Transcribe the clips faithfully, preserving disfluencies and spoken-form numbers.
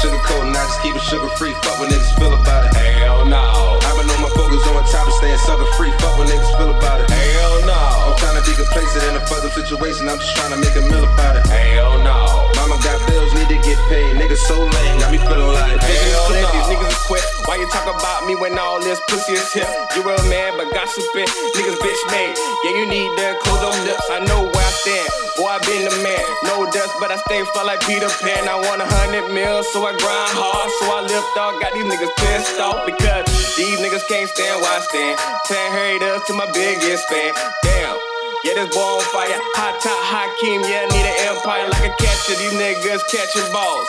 sugar coat and I just keep it sugar free. Fuck what niggas feel about it. Hell no. I've been on my focus on top of staying sucker free. Fuck what niggas feel about it. Hell no. I'm trying to be complacent in a fucked up situation. I'm just trying to make a meal about it. Hell no. Mama got bills, need to get paid. Niggas so lame, got me feeling like hell no. These niggas is quick. Why you talk about me when all this pussy is here? You real man, but gossiping. Niggas bitch made. Yeah, you need to close them lips. I know where I stand. Boy, I been the man. No dust, but I stay fly like Peter Pan. I want a hundred mil, so I grind hard. So I lift off. Got these niggas pissed off because these niggas can't stand where I stand. Tan hurried up to my biggest fan. Damn. Yeah, this ball on fire. Hot top, Hakeem. Yeah, need an empire like a catcher. These niggas catching balls.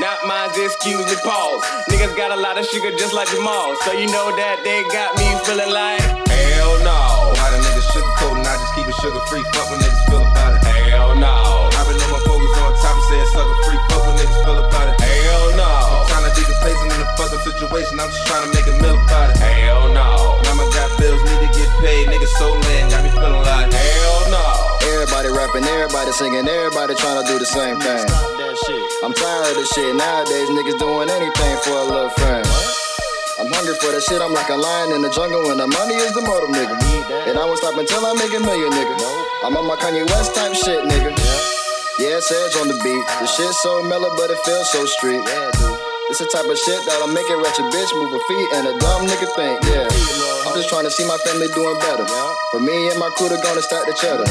Not mine, excuse me, pause. Niggas got a lot of sugar just like Jamal. So you know that they got me feeling like hell no. Why the niggas sugarcoat and I just keep it sugar free. Fuck when niggas feel about it. Hell no. I've been on my focus on top and saying sugar free. Fuck when niggas feel about it. Hell no. I'm trying to be complacent in a fucked up situation. I'm just trying to make a meal about it. Hell no. Mama got bills, need to get paid. Niggas so lame, got me feeling like hell no. Everybody rapping, everybody singing, everybody trying to do the same thing. Stop that shit. I'm tired of this shit. Nowadays, niggas doing anything for a little fame. I'm hungry for that shit. I'm like a lion in the jungle, and the money is the motive, nigga. And I won't stop until I make a million, nigga. I'm on my Kanye West type shit, nigga. Yeah, it's Edge on the beat. The shit's so mellow, but it feels so street. It's the type of shit that'll make a wretched bitch move her feet and a dumb nigga think, yeah. I'm just trying to see my family doing better. For me and my crew to gonna stack the cheddar.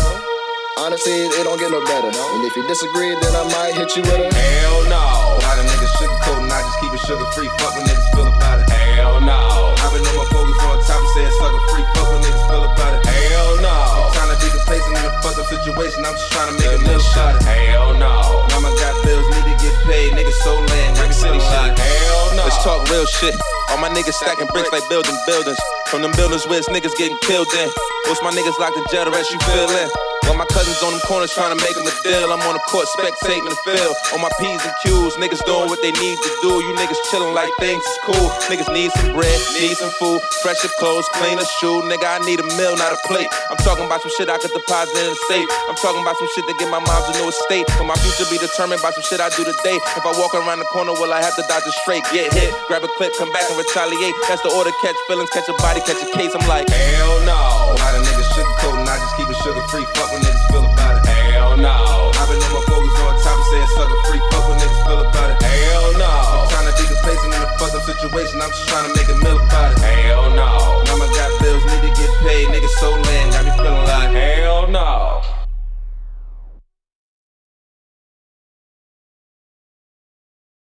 Honestly, it don't get no better. And if you disagree, then I might hit you with a hell no. Why the niggas sugarcoat and I just keep it sugar free. Fuck when niggas feel about it. Hell no. I've been on my focus on top and saying sucker free. Fuck when niggas feel about it. Hell no. I'm trying to be complacent in a fucked up situation. I'm just trying to make a little shot. Hell no. Mama got bills, need to get paid. Niggas so lame, like a city shot. Hell no. Let's talk real shit. All my niggas stacking bricks like building buildings. From them buildings where it's niggas getting killed in. Most my niggas locked in jail, the rest you feel in. All my cousins on them corners trying to make them a deal. I'm on the court spectating the field. On my P's and Q's, niggas doing what they need to do. You niggas chilling like things is cool. Niggas need some bread, need some food, fresher clothes, cleaner shoe. Nigga, I need a meal, not a plate. I'm talking about some shit I could deposit in a safe. I'm talking about some shit that get my moms a new estate. But my future be determined by some shit I do today. If I walk around the corner, will I have to dodge a straight? Get hit, grab a clip, come back and retaliate. That's the order, catch feelings, catch a body, catch a case. I'm like, hell no. Why the niggas sugarcoat and I just keep it sugar free. Fuck when niggas feel about it.